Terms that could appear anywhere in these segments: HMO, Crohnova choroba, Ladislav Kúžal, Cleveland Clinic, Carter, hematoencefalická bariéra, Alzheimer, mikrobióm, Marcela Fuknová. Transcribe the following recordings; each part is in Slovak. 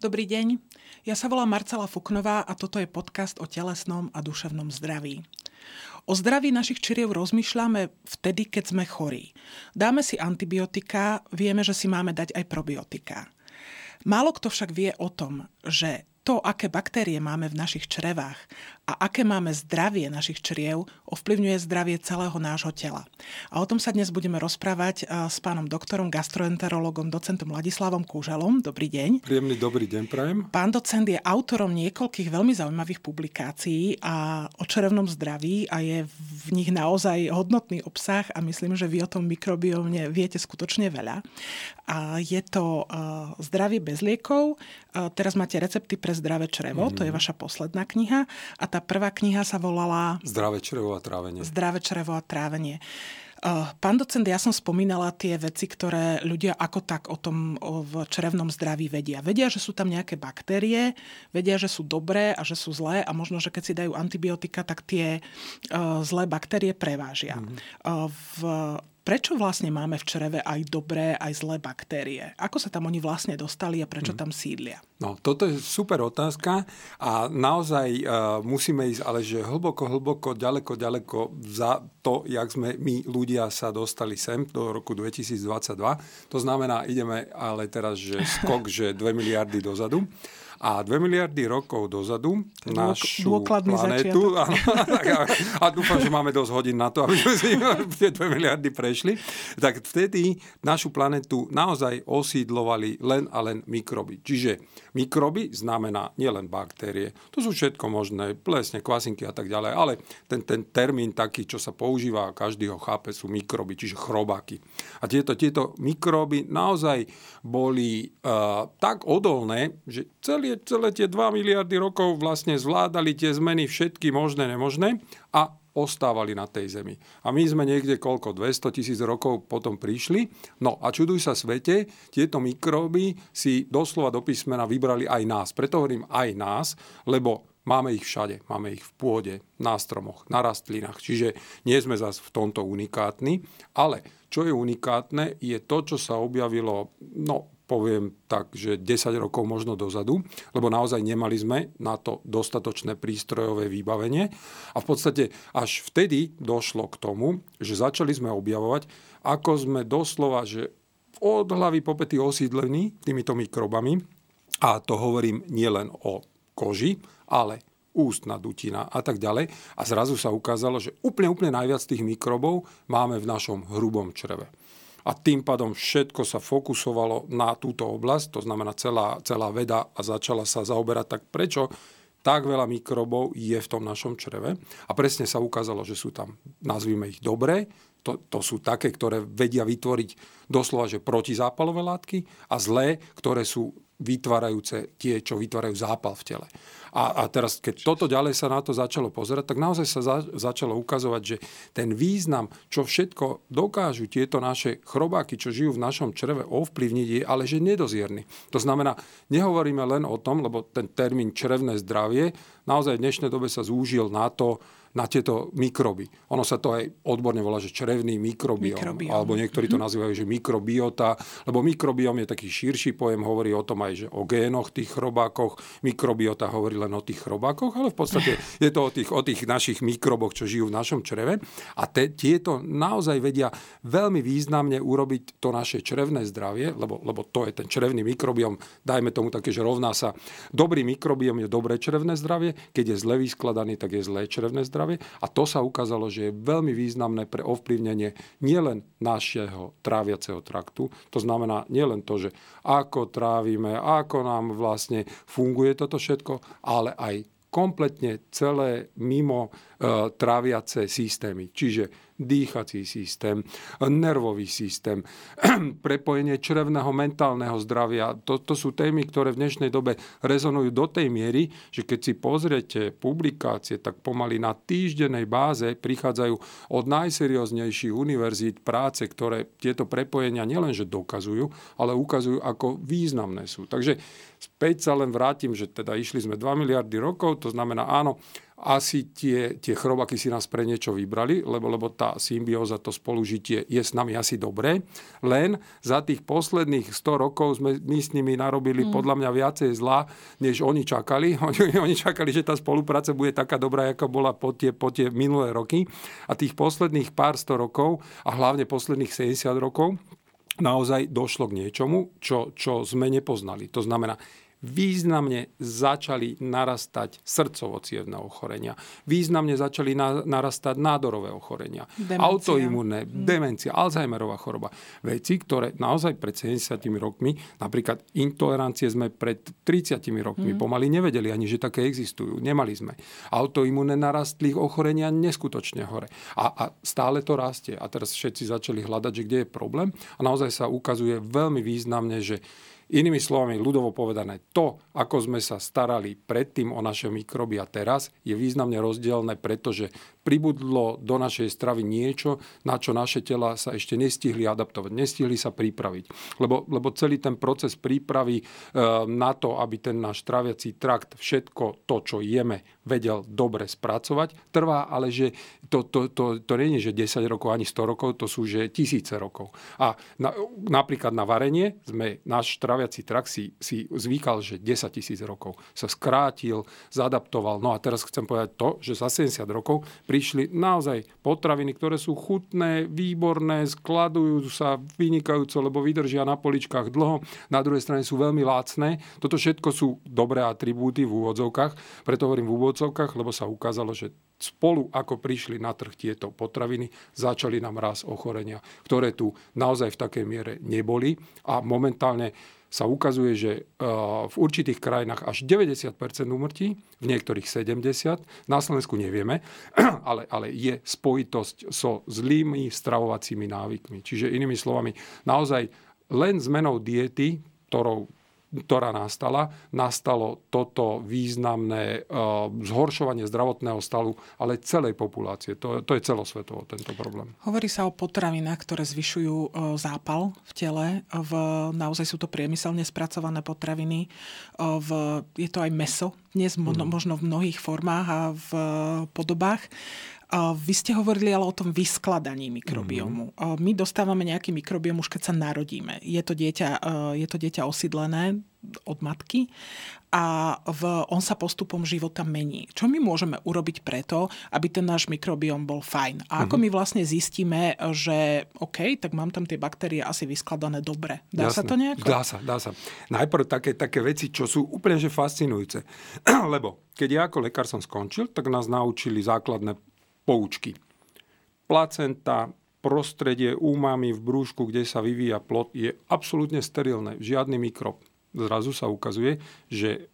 Dobrý deň, ja sa volám Marcela Fuknová a toto je podcast o telesnom a duševnom zdraví. O zdraví našich čriev rozmýšľame vtedy, keď sme chorí. Dáme si antibiotika, vieme, že si máme dať aj probiotika. Málo kto však vie o tom, že to, aké baktérie máme v našich črevách a aké máme zdravie našich čriev, ovplyvňuje zdravie celého nášho tela. A o tom sa dnes budeme rozprávať s pánom doktorom, gastroenterológom, docentom Ladislavom Kúžalom. Dobrý deň. Príjemný dobrý deň prajem. Pán docent je autorom niekoľkých veľmi zaujímavých publikácií a o črevnom zdraví a je v nich naozaj hodnotný obsah a myslím, že vy o tom mikrobióme viete skutočne veľa. A je to zdravie bez liekov. Teraz máte recepty pre zdravé črevo, to je vaša posledná kniha. A tá prvá kniha sa volala Zdravé črevo a trávenie. Zdravé črevo a trávenie. Pán docent, ja som spomínala tie veci, ktoré ľudia ako tak o tom v črevnom zdraví vedia. Vedia, že sú tam nejaké baktérie, vedia, že sú dobré a že sú zlé a možno, že keď si dajú antibiotika, tak tie zlé baktérie prevážia. Prečo vlastne máme v čreve aj dobré, aj zlé baktérie? Ako sa tam oni vlastne dostali a prečo tam sídlia? No, toto je super otázka a naozaj musíme ísť, ale že hlboko, ďaleko za to, jak sme my ľudia sa dostali sem do roku 2022. To znamená, ideme ale teraz, že skok, že 2 miliardy dozadu. A 2 miliardy rokov dozadu našu planetu... A dúfam, že máme dosť hodín na to, aby sme tie 2 miliardy prešli. Tak vtedy našu planetu naozaj osídlovali len a len mikroby. Čiže mikroby znamená nielen baktérie. To sú všetko možné, plesne, kvasinky a tak ďalej. Ale ten termín taký, čo sa používa a každý ho chápe, sú mikroby, čiže chrobáky. A tieto mikroby naozaj boli tak odolné, že celé tie 2 miliardy rokov vlastne zvládali tie zmeny všetky možné, nemožné a ostávali na tej zemi. A my sme niekde 200 000 rokov potom prišli. No a čuduj sa svete, tieto mikróby si doslova do písmena vybrali aj nás. Preto hovorím aj nás, lebo máme ich všade. Máme ich v pôde, na stromoch, na rastlinách. Čiže nie sme zas v tomto unikátni. Ale čo je unikátne, je to, čo sa objavilo... poviem tak, že 10 rokov možno dozadu, lebo naozaj nemali sme na to dostatočné prístrojové vybavenie. A v podstate až vtedy došlo k tomu, že začali sme objavovať, ako sme doslova, že od hlavy po pety osídlení týmito mikrobami. A to hovorím nielen o koži, ale ústna dutina a tak ďalej. A zrazu sa ukázalo, že úplne najviac tých mikrobov máme v našom hrubom čreve. A tým pádom všetko sa fokusovalo na túto oblasť, to znamená celá veda a začala sa zaoberať, tak prečo tak veľa mikrobov je v tom našom čreve. A presne sa ukázalo, že sú tam, nazvime ich dobré, to sú také, ktoré vedia vytvoriť doslova, že protizápalové látky a zlé, ktoré sú vytvárajúce tie, čo vytvárajú zápal v tele. A teraz, keď toto ďalej sa na to začalo pozerať, tak naozaj sa začalo ukazovať, že ten význam, čo všetko dokážu tieto naše chrobáky, čo žijú v našom čreve, ovplyvniť je, ale že nedozierny. To znamená, nehovoríme len o tom, lebo ten termín črevné zdravie naozaj v dnešnej dobe sa zúžil na tieto mikroby. Ono sa to aj odborne volá, že črevný mikrobióm. Alebo niektorí to nazývajú, že mikrobiota. Lebo mikrobióm je taký širší pojem, hovorí o tom aj, že o génoch tých chrobákoch. Mikrobiota hovorí len o tých chrobákoch, ale v podstate je to o tých našich mikroboch, čo žijú v našom čreve. A tieto naozaj vedia veľmi významne urobiť to naše črevné zdravie, lebo to je ten črevný mikrobióm. Dajme tomu také, že rovná sa. Dobrý mikrobióm je dobré črevné zdravie. Keď je zle vyskladaný, tak je zlé črevné zdravie. A to sa ukázalo, že je veľmi významné pre ovplyvnenie nielen našeho tráviaceho traktu, to znamená nielen to, že ako trávime, ako nám vlastne funguje toto všetko, ale aj kompletne celé mimo tráviace systémy. Čiže dýchací systém, nervový systém, prepojenie črevného mentálneho zdravia. To sú témy, ktoré v dnešnej dobe rezonujú do tej miery, že keď si pozriete publikácie, tak pomaly na týždennej báze prichádzajú od najserióznejších univerzít práce, ktoré tieto prepojenia nielenže dokazujú, ale ukazujú, ako významné sú. Takže späť sa len vrátim, že teda išli sme 2 miliardy rokov, to znamená áno, asi tie chrobaky si nás pre niečo vybrali, lebo tá symbióza, to spolužitie je s nami asi dobré. Len za tých posledných 100 rokov sme my s nimi narobili podľa mňa viacej zla, než oni čakali. Oni čakali, že tá spolupráca bude taká dobrá, aká bola po tie minulé roky. A tých posledných pár 100 rokov a hlavne posledných 70 rokov naozaj došlo k niečomu, čo sme nepoznali. To znamená, významne začali narastať srdcovocievne ochorenia. Významne začali narastať nádorové ochorenia. Demencia. Autoimmunné, demencia, Alzheimerová choroba. Veci, ktoré naozaj pred 70 rokmi, napríklad intolerancie sme pred 30 rokmi pomaly nevedeli ani, že také existujú. Nemali sme. Autoimmunné narastlých ochorenia neskutočne hore. A stále to rastie. A teraz všetci začali hľadať, že kde je problém. A naozaj sa ukazuje veľmi významne, že inými slovami, ľudovo povedané, to, ako sme sa starali predtým o naše mikroby a teraz, je významne rozdielne, pretože pribudlo do našej stravy niečo, na čo naše tela sa ešte nestihli adaptovať, nestihli sa pripraviť. Lebo celý ten proces prípravy na to, aby ten náš traviací trakt všetko to, čo jeme, vedel dobre spracovať, trvá, ale že to nie je, že 10 rokov ani 100 rokov, to sú že tisíce rokov. A napríklad na varenie náš traviací trakt si zvykal, že 10 000 rokov sa skrátil, zadaptoval. No a teraz chcem povedať to, že za 70 rokov prišli naozaj potraviny, ktoré sú chutné, výborné, skladujú sa vynikajúco, lebo vydržia na poličkách dlho. Na druhej strane sú veľmi lácne. Toto všetko sú dobré atribúty v úvodzovkách, preto hovorím v úvodzovkách, lebo sa ukázalo, že spolu, ako prišli na trh tieto potraviny, začali nám rásť ochorenia, ktoré tu naozaj v takej miere neboli. A momentálne sa ukazuje, že v určitých krajinách až 90% úmrtí, v niektorých 70%, na Slovensku nevieme, ale je spojitosť so zlými stravovacími návykmi. Čiže inými slovami, naozaj len zmenou diety, ktorá nastalo toto významné zhoršovanie zdravotného stavu, ale celej populácie. To je celosvetovo tento problém. Hovorí sa o potravinách, ktoré zvyšujú zápal v tele. Naozaj sú to priemyselne spracované potraviny. Je to aj mäso dnes, možno v mnohých formách a v podobách. Vy ste hovorili ale o tom vyskladaní mikrobiomu. My dostávame nejaký mikrobióm už keď sa narodíme. Je to dieťa osídlené od matky a on sa postupom života mení. Čo my môžeme urobiť preto, aby ten náš mikrobióm bol fajn? A ako my vlastne zistíme, že OK, tak mám tam tie baktérie asi vyskladané dobre. Dá sa to nejako? Dá sa. Najprv také veci, čo sú úplne že fascinujúce. Lebo keď ja ako lekár som skončil, tak nás naučili základné poučky. Placenta, prostredie umami v brúšku, kde sa vyvíja plod, je absolútne sterilné. Žiadny mikrob. Zrazu sa ukazuje, že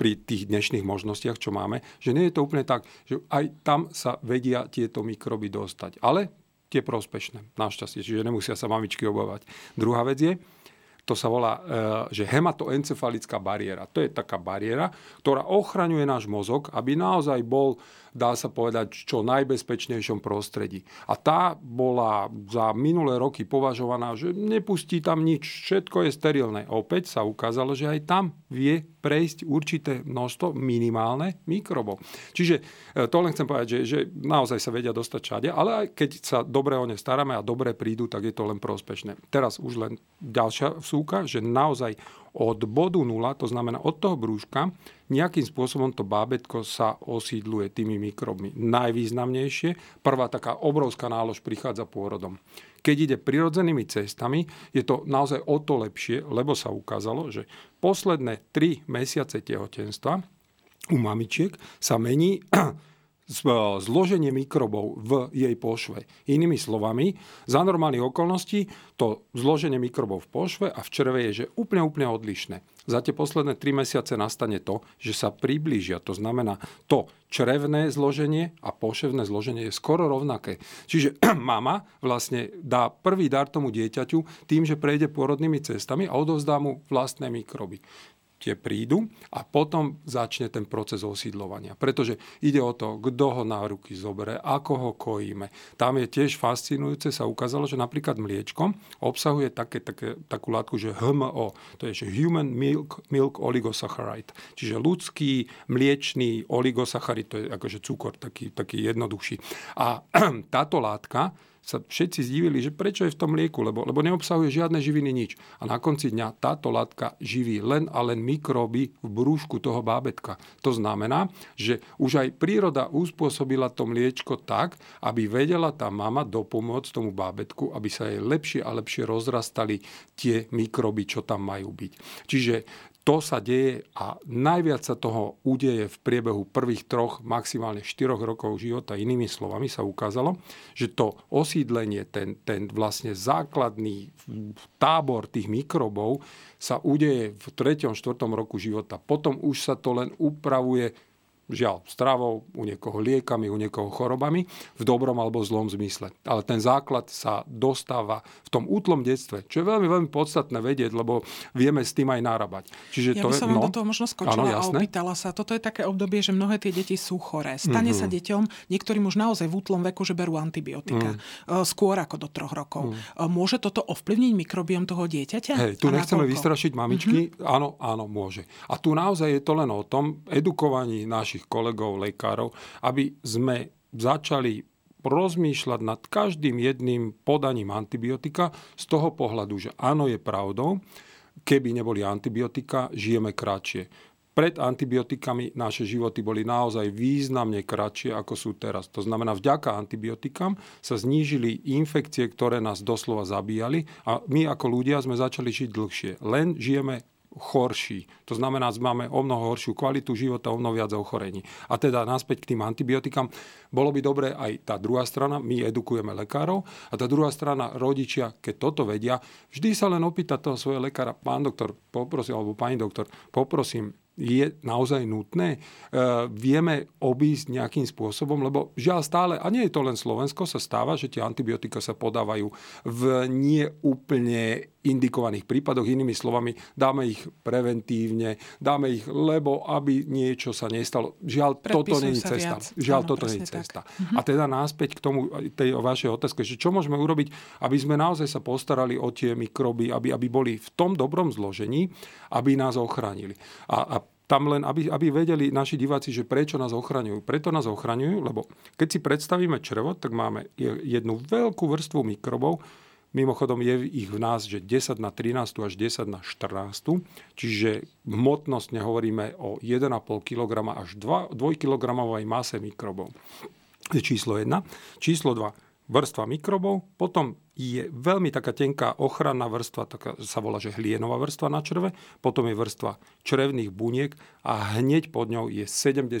pri tých dnešných možnostiach, čo máme, že nie je to úplne tak, že aj tam sa vedia tieto mikroby dostať. Ale tie prospešné, našťastie, čiže nemusia sa mamičky obávať. Druhá vec je, to sa volá, že hematoencefalická bariéra. To je taká bariéra, ktorá ochraňuje náš mozog, aby naozaj bol, dá sa povedať, čo najbezpečnejšom prostredí. A tá bola za minulé roky považovaná, že nepustí tam nič, všetko je sterilné. Opäť sa ukázalo, že aj tam vie prejsť určité množstvo minimálne mikrobov. Čiže to len chcem povedať, že naozaj sa vedia dostať všade, ale aj keď sa dobre o ne staráme a dobre prídu, tak je to len prospešné. Teraz už len ďalšia vsúka, že naozaj od bodu 0, to znamená od toho brúška, nejakým spôsobom to bábätko sa osídluje tými mikrobmi. Najvýznamnejšie, prvá taká obrovská nálož prichádza pôrodom. Keď ide prirodzenými cestami, je to naozaj o to lepšie, lebo sa ukázalo, že posledné 3 mesiace tehotenstva u mamičiek sa mení zloženie mikrobov v jej pošve. Inými slovami, za normálnych okolností to zloženie mikrobov v pošve a v čreve je že úplne odlišné. Za tie posledné 3 mesiace nastane to, že sa priblížia. To znamená, to črevné zloženie a poševné zloženie je skoro rovnaké. Čiže mama vlastne dá prvý dar tomu dieťaťu tým, že prejde pôrodnými cestami a odovzdá mu vlastné mikroby. tie prídu a potom začne ten proces osídľovania. Pretože ide o to, kto ho na ruky zoberie, ako ho kojíme. Tam je tiež fascinujúce, sa ukázalo, že napríklad mliečko obsahuje takú látku, že HMO, to je Human Milk Oligosacharide, čiže ľudský mliečný oligosacharid, to je akože cukor, taký jednoduchší. A táto látka sa všetci zdivili, že prečo je v tom mlieku, lebo neobsahuje žiadne živiny, nič. A na konci dňa táto látka živí len a len mikróby v brúšku toho bábätka. To znamená, že už aj príroda uspôsobila to mliečko tak, aby vedela tá mama dopomôcť tomu bábätku, aby sa jej lepšie a lepšie rozrastali tie mikróby, čo tam majú byť. Čiže to sa deje a najviac sa toho udeje v priebehu prvých 3, maximálne 4 rokov života. Inými slovami sa ukázalo, že to osídlenie, ten vlastne základný tábor tých mikrobov sa udeje v 3., 4. roku života. Potom už sa to len upravuje, žiaľ, stravou, u niekoho liekami, u niekoho chorobami, v dobrom alebo zlom zmysle. Ale ten základ sa dostáva v tom útlom detstve, čo je veľmi, veľmi podstatné vedieť, lebo vieme s tým aj narábať. Čiže ja by som vám do toho možno skočila a opýtala sa. Toto je také obdobie, že mnohé tie deti sú choré. Stane sa deťom, niektorým už naozaj v útlom veku, že berú antibiotika. Skôr ako do 3 rokov. Môže toto ovplyvniť mikrobióm toho dieťaťa? Hej, tu nechceme vystrašiť mamičky. Áno, môže. A tu naozaj je to len o tom edukovaní našich kolegov, lekárov, aby sme začali rozmýšľať nad každým jedným podaním antibiotika z toho pohľadu, že áno, je pravdou, keby neboli antibiotika, žijeme kratšie. Pred antibiotikami naše životy boli naozaj významne kratšie, ako sú teraz. To znamená, vďaka antibiotikám sa znížili infekcie, ktoré nás doslova zabíjali a my ako ľudia sme začali žiť dlhšie. Len žijeme horší. To znamená, že máme o mnoho horšiu kvalitu života, o mnoho viac ochorení. A teda naspäť k tým antibiotikám. Bolo by dobre aj tá druhá strana, my edukujeme lekárov, a tá druhá strana, rodičia, keď toto vedia, vždy sa len opýta toho svojho lekára, pán doktor, poprosím, alebo pani doktor, poprosím, je naozaj nutné? Vieme obísť nejakým spôsobom, lebo žiaľ stále, a nie je to len Slovensko, sa stáva, že tie antibiotika sa podávajú v neúplne indikovaných prípadoch. Inými slovami, dáme ich preventívne, dáme ich, lebo aby niečo sa nestalo. Žiaľ, toto nie je cesta. A teda náspäť k tomu tej vašej otázke, že čo môžeme urobiť, aby sme naozaj sa postarali o tie mikroby, aby boli v tom dobrom zložení, aby nás ochránili. A tam len, aby vedeli naši diváci, že prečo nás ochraňujú. Preto nás ochraňujú, lebo keď si predstavíme črevo, tak máme jednu veľkú vrstvu mikrobov. Mimochodom je ich v nás, že 10^13 až 10^14. Čiže hmotnostne hovoríme o 1,5 kg až 2 kilogramovej mase mikrobov. Číslo 1. Číslo 2. Vrstva mikrobov. Potom je veľmi taká tenká ochranná vrstva, taká sa volá, že hlienová vrstva na čreve, potom je vrstva črevných buniek a hneď pod ňou je 70%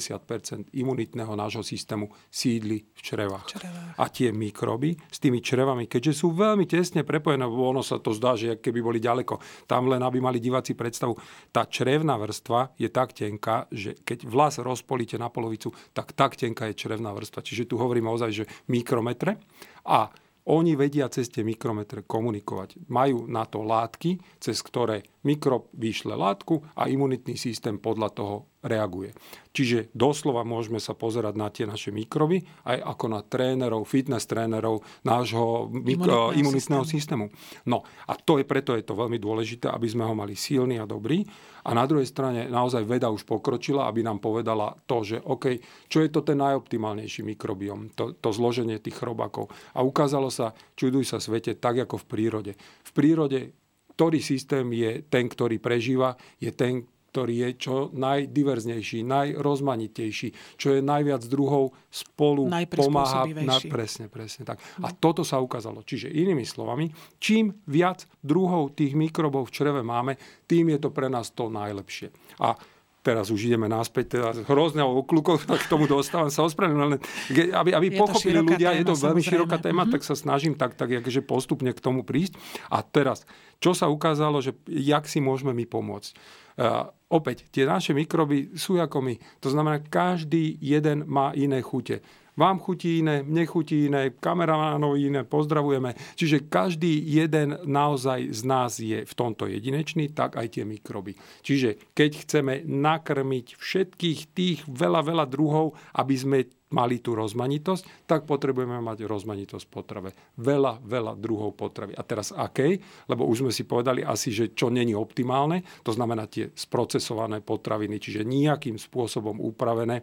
imunitného nášho systému sídli v črevách. A tie mikroby s tými črevami, keďže sú veľmi tesne prepojené, ono sa to zdá, že keby boli ďaleko, tam len aby mali diváci predstavu, tá črevná vrstva je tak tenká, že keď vlas rozpolíte na polovicu, tak tenká je črevná vrstva. Čiže tu hovoríme ozaj, že mikrometre a oni vedia cez tie mikrometre komunikovať. Majú na to látky, cez ktoré mikrob vyšle látku a imunitný systém podľa toho reaguje. Čiže doslova môžeme sa pozerať na tie naše mikroby aj ako na trénerov, fitness trénerov nášho imunitného systému. No a to je, preto je to veľmi dôležité, aby sme ho mali silný a dobrý. A na druhej strane naozaj veda už pokročila, aby nám povedala to, že OK, čo je to ten najoptimálnejší mikrobióm, to zloženie tých chrobákov. A ukázalo sa, čuduj sa svete, tak ako v prírode. V prírode ktorý systém je ten, ktorý prežíva, je ten, ktorý je čo najdiverznejší, najrozmanitejší, čo je najviac druhov spolu pomáha. Presne tak. A toto sa ukázalo. Čiže inými slovami, čím viac druhov tých mikrobov v čreve máme, tým je to pre nás to najlepšie. A teraz už ideme náspäť, teda hrozného okľuku, tak k tomu dostávam sa ospravedlňujem. Aby pochopili ľudia, je to veľmi široká téma, tak sa snažím tak akože postupne k tomu prísť. A teraz, čo sa ukázalo, že jak si môžeme my pomôcť? Opäť, tie naše mikroby sú ako my. To znamená, každý jeden má iné chute. Vám chutí iné, mne chutí iné, kameramánov iné, pozdravujeme. Čiže každý jeden naozaj z nás je v tomto jedinečný, tak aj tie mikroby. Čiže keď chceme nakrmiť všetkých tých veľa druhov, aby sme mali tú rozmanitosť, tak potrebujeme mať rozmanitosť potrave. Veľa druhov potravy. A teraz akej? Lebo už sme si povedali asi, že čo není optimálne, to znamená tie sprocesované potraviny, čiže nejakým spôsobom upravené,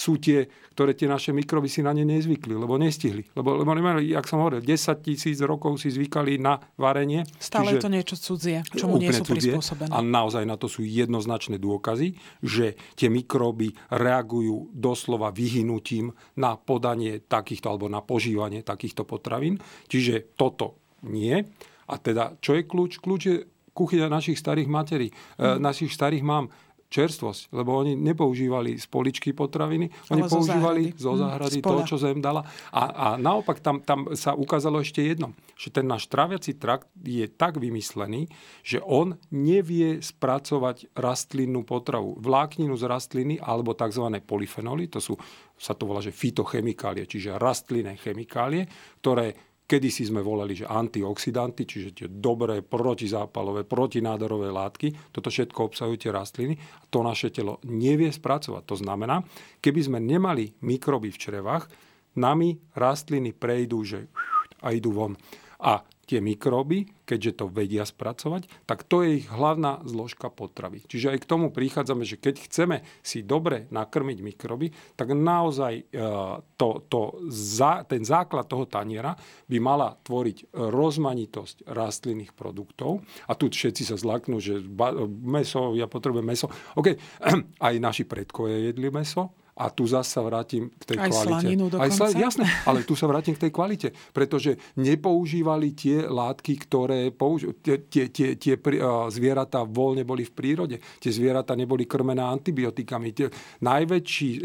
sú tie, ktoré tie naše mikroby si na ne nezvykli, lebo nestihli. Lebo nemali, jak som hovoril, 10 000 rokov si zvykali na varenie. Stále je to niečo cudzie, čomu nie sú prispôsobené. A naozaj na to sú jednoznačné dôkazy, že tie mikroby reagujú doslova vyhynutím na podanie takýchto, alebo na požívanie takýchto potravín. Čiže toto nie. A teda, čo je kľúč? Kľúč je kuchyňa našich starých materí, našich starých mám. Čerstvosť, lebo oni nepoužívali z poličky potraviny, oni používali zo záhrady to, čo zem dala. A naopak tam sa ukázalo ešte jedno, že ten náš tráviaci trakt je tak vymyslený, že on nevie spracovať rastlinnú potravu, vlákninu z rastliny alebo tzv. Polyfenoly, to sú, sa to volá, že fytochemikálie, čiže rastlinné chemikálie, ktoré kedysi sme volali, že antioxidanty, čiže tie dobré protizápalové, protinádorové látky, toto všetko obsahujú tie rastliny, to naše telo nevie spracovať. To znamená, keby sme nemali mikroby v črevách, nami rastliny prejdú že a idú von. A tie mikroby, keďže to vedia spracovať, tak to je ich hlavná zložka potravy. Čiže aj k tomu prichádzame, že keď chceme si dobre nakrmiť mikroby, tak naozaj ten základ toho taniera by mala tvoriť rozmanitosť rastlinných produktov. A tu všetci sa zlaknú, že mäso, ja potrebujem mäso. OK, aj naši predkovia jedli mäso. A tu zase sa vrátim k tej kvalite. Aj slaninu, jasné, ale tu sa vrátim k tej kvalite. Pretože nepoužívali tie látky, ktoré zvieratá voľne boli v prírode. Tie zvieratá neboli krmené antibiotikami.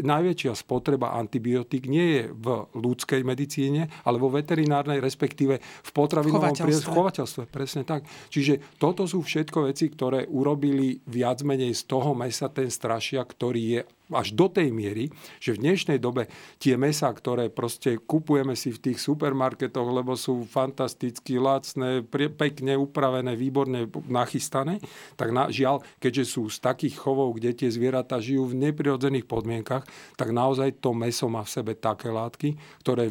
Najväčšia spotreba antibiotík nie je v ľudskej medicíne, ale vo veterinárnej, respektíve v potravinovom priemysle, v chovateľstve. Presne tak. Čiže toto sú všetko veci, ktoré urobili viac menej z toho mäsa ten strašia, ktorý je až do tej miery, že v dnešnej dobe tie mäsá, ktoré proste kupujeme si v tých supermarketoch, lebo sú fantasticky lacné, pekne upravené, výborne nachystané, tak žiaľ, keďže sú z takých chovov, kde tie zvieratá žijú v neprirodzených podmienkach, tak naozaj to mäso má v sebe také látky, ktoré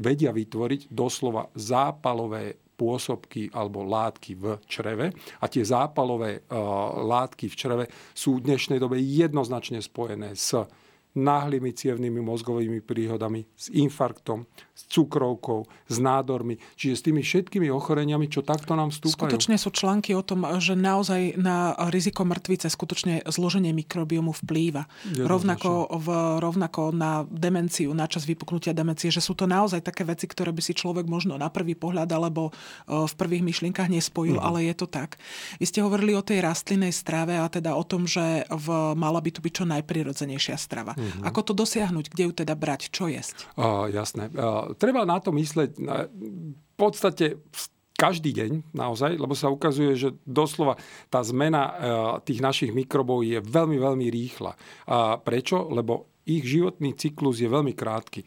vedia vytvoriť doslova zápalové pôsobky alebo látky v čreve. A tie zápalové látky v čreve sú v dnešnej dobe jednoznačne spojené s náhlymi cievnymi mozgovými príhodami, s infarktom, s cukrovkou, s nádormi, čiže s tými všetkými ochoreniami, čo takto nám vstúpajú. Skutočne sú články o tom, že naozaj na riziko mŕtvice skutočne zloženie mikrobiomu vplýva. Rovnako na demenciu, na čas vypuknutia demencie, že sú to naozaj také veci, ktoré by si človek možno na prvý pohľad alebo v prvých myšlienkach nespojil, ale je to tak. Vy ste hovorili o tej rastlinnej strave a teda o tom, že mala by tu byť čo najprirodzenejšia strava. Ako to dosiahnuť? Kde ju teda brať? Čo jesť? Jasné. Treba na to mysleť v podstate každý deň naozaj, lebo sa ukazuje, že doslova tá zmena tých našich mikrobov je veľmi rýchla. Prečo? Lebo ich životný cyklus je veľmi krátky.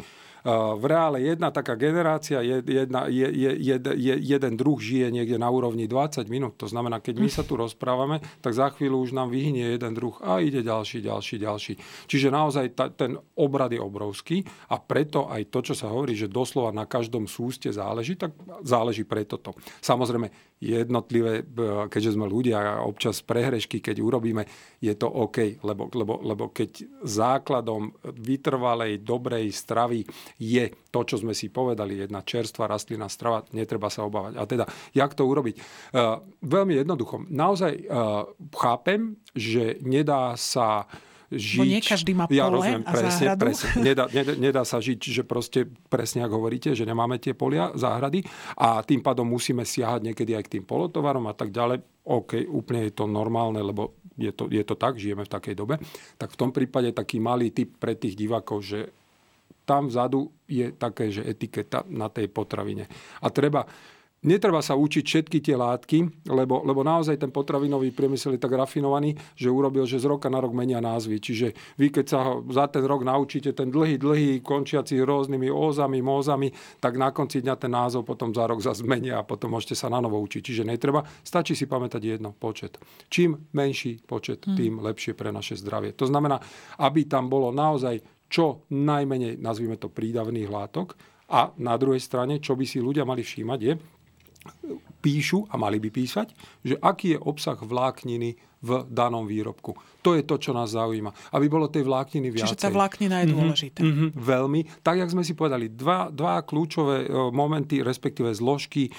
V reále jedna taká generácia, jeden druh žije niekde na úrovni 20 minút. To znamená, keď my sa tu rozprávame, tak za chvíľu už nám vyhynie jeden druh a ide ďalší. Čiže naozaj ten obrad je obrovský a preto aj to, čo sa hovorí, že doslova na každom súste záleží, tak záleží preto to. Samozrejme, jednotlivé, keďže sme ľudia a občas prehrešky, keď urobíme, je to OK, lebo keď základom vytrvalej, dobrej stravy je to, čo sme si povedali, jedna čerstvá rastlina strava, netreba sa obávať. A teda, jak to urobiť? Veľmi jednoducho. Naozaj chápem, že nedá sa žiť. Bo nie každý má pole, ja rozumiem, a záhradu. Presne. Nedá sa žiť, že proste presne, ako hovoríte, že nemáme tie polia, záhrady a tým pádom musíme siahať niekedy aj k tým polotovarom a tak ďalej. OK, úplne je to normálne, lebo je to tak, žijeme v takej dobe. Tak v tom prípade taký malý tip pre tých divákov, že tam vzadu je také, že etiketa na tej potravine. A treba Netreba sa učiť všetky tie látky, lebo naozaj ten potravinový priemysel je tak rafinovaný, že urobil, že z roka na rok menia názvy. Čiže vy, keď sa za ten rok naučíte ten dlhý, končiaci rôznymi mózami, tak na konci dňa ten názov potom za rok zase zmenia a potom môžete sa na novo učiť. Čiže netreba. Stačí si pamätať jedno, počet. Čím menší počet, tým lepšie pre naše zdravie. To znamená, aby tam bolo naozaj čo najmenej, nazvime to, prídavných látok. A na druhej strane, čo by si ľudia mali všímať, je, píšu a mali by písať, že aký je obsah vlákniny v danom výrobku. To je to, čo nás zaujíma. Aby bolo tej vlákniny viacej. Čiže tá vláknina je dôležitá. Veľmi. Tak, jak sme si povedali, dva kľúčové momenty, respektíve zložky,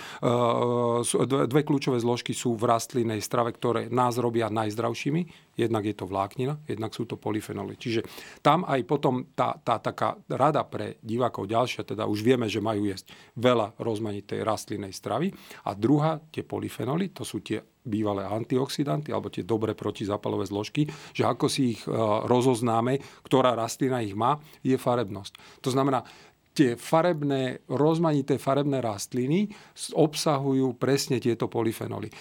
dve kľúčové zložky sú v rastlinnej strave, ktoré nás robia najzdravšími. Jednak je to vláknina, jednak sú to polyfenoly. Čiže tam aj potom tá taká rada pre divákov ďalšia, teda už vieme, že majú jesť veľa rozmanitej rastlinnej stravy. A druhá, tie polyfenoly, to sú tie bývalé antioxidanty, alebo tie dobré protizapalové zložky, že ako si ich rozoznáme, ktorá rastlina ich má, je farebnosť. To znamená, tie farebné, rozmanité farebné rastliny obsahujú presne tieto polyfenoly.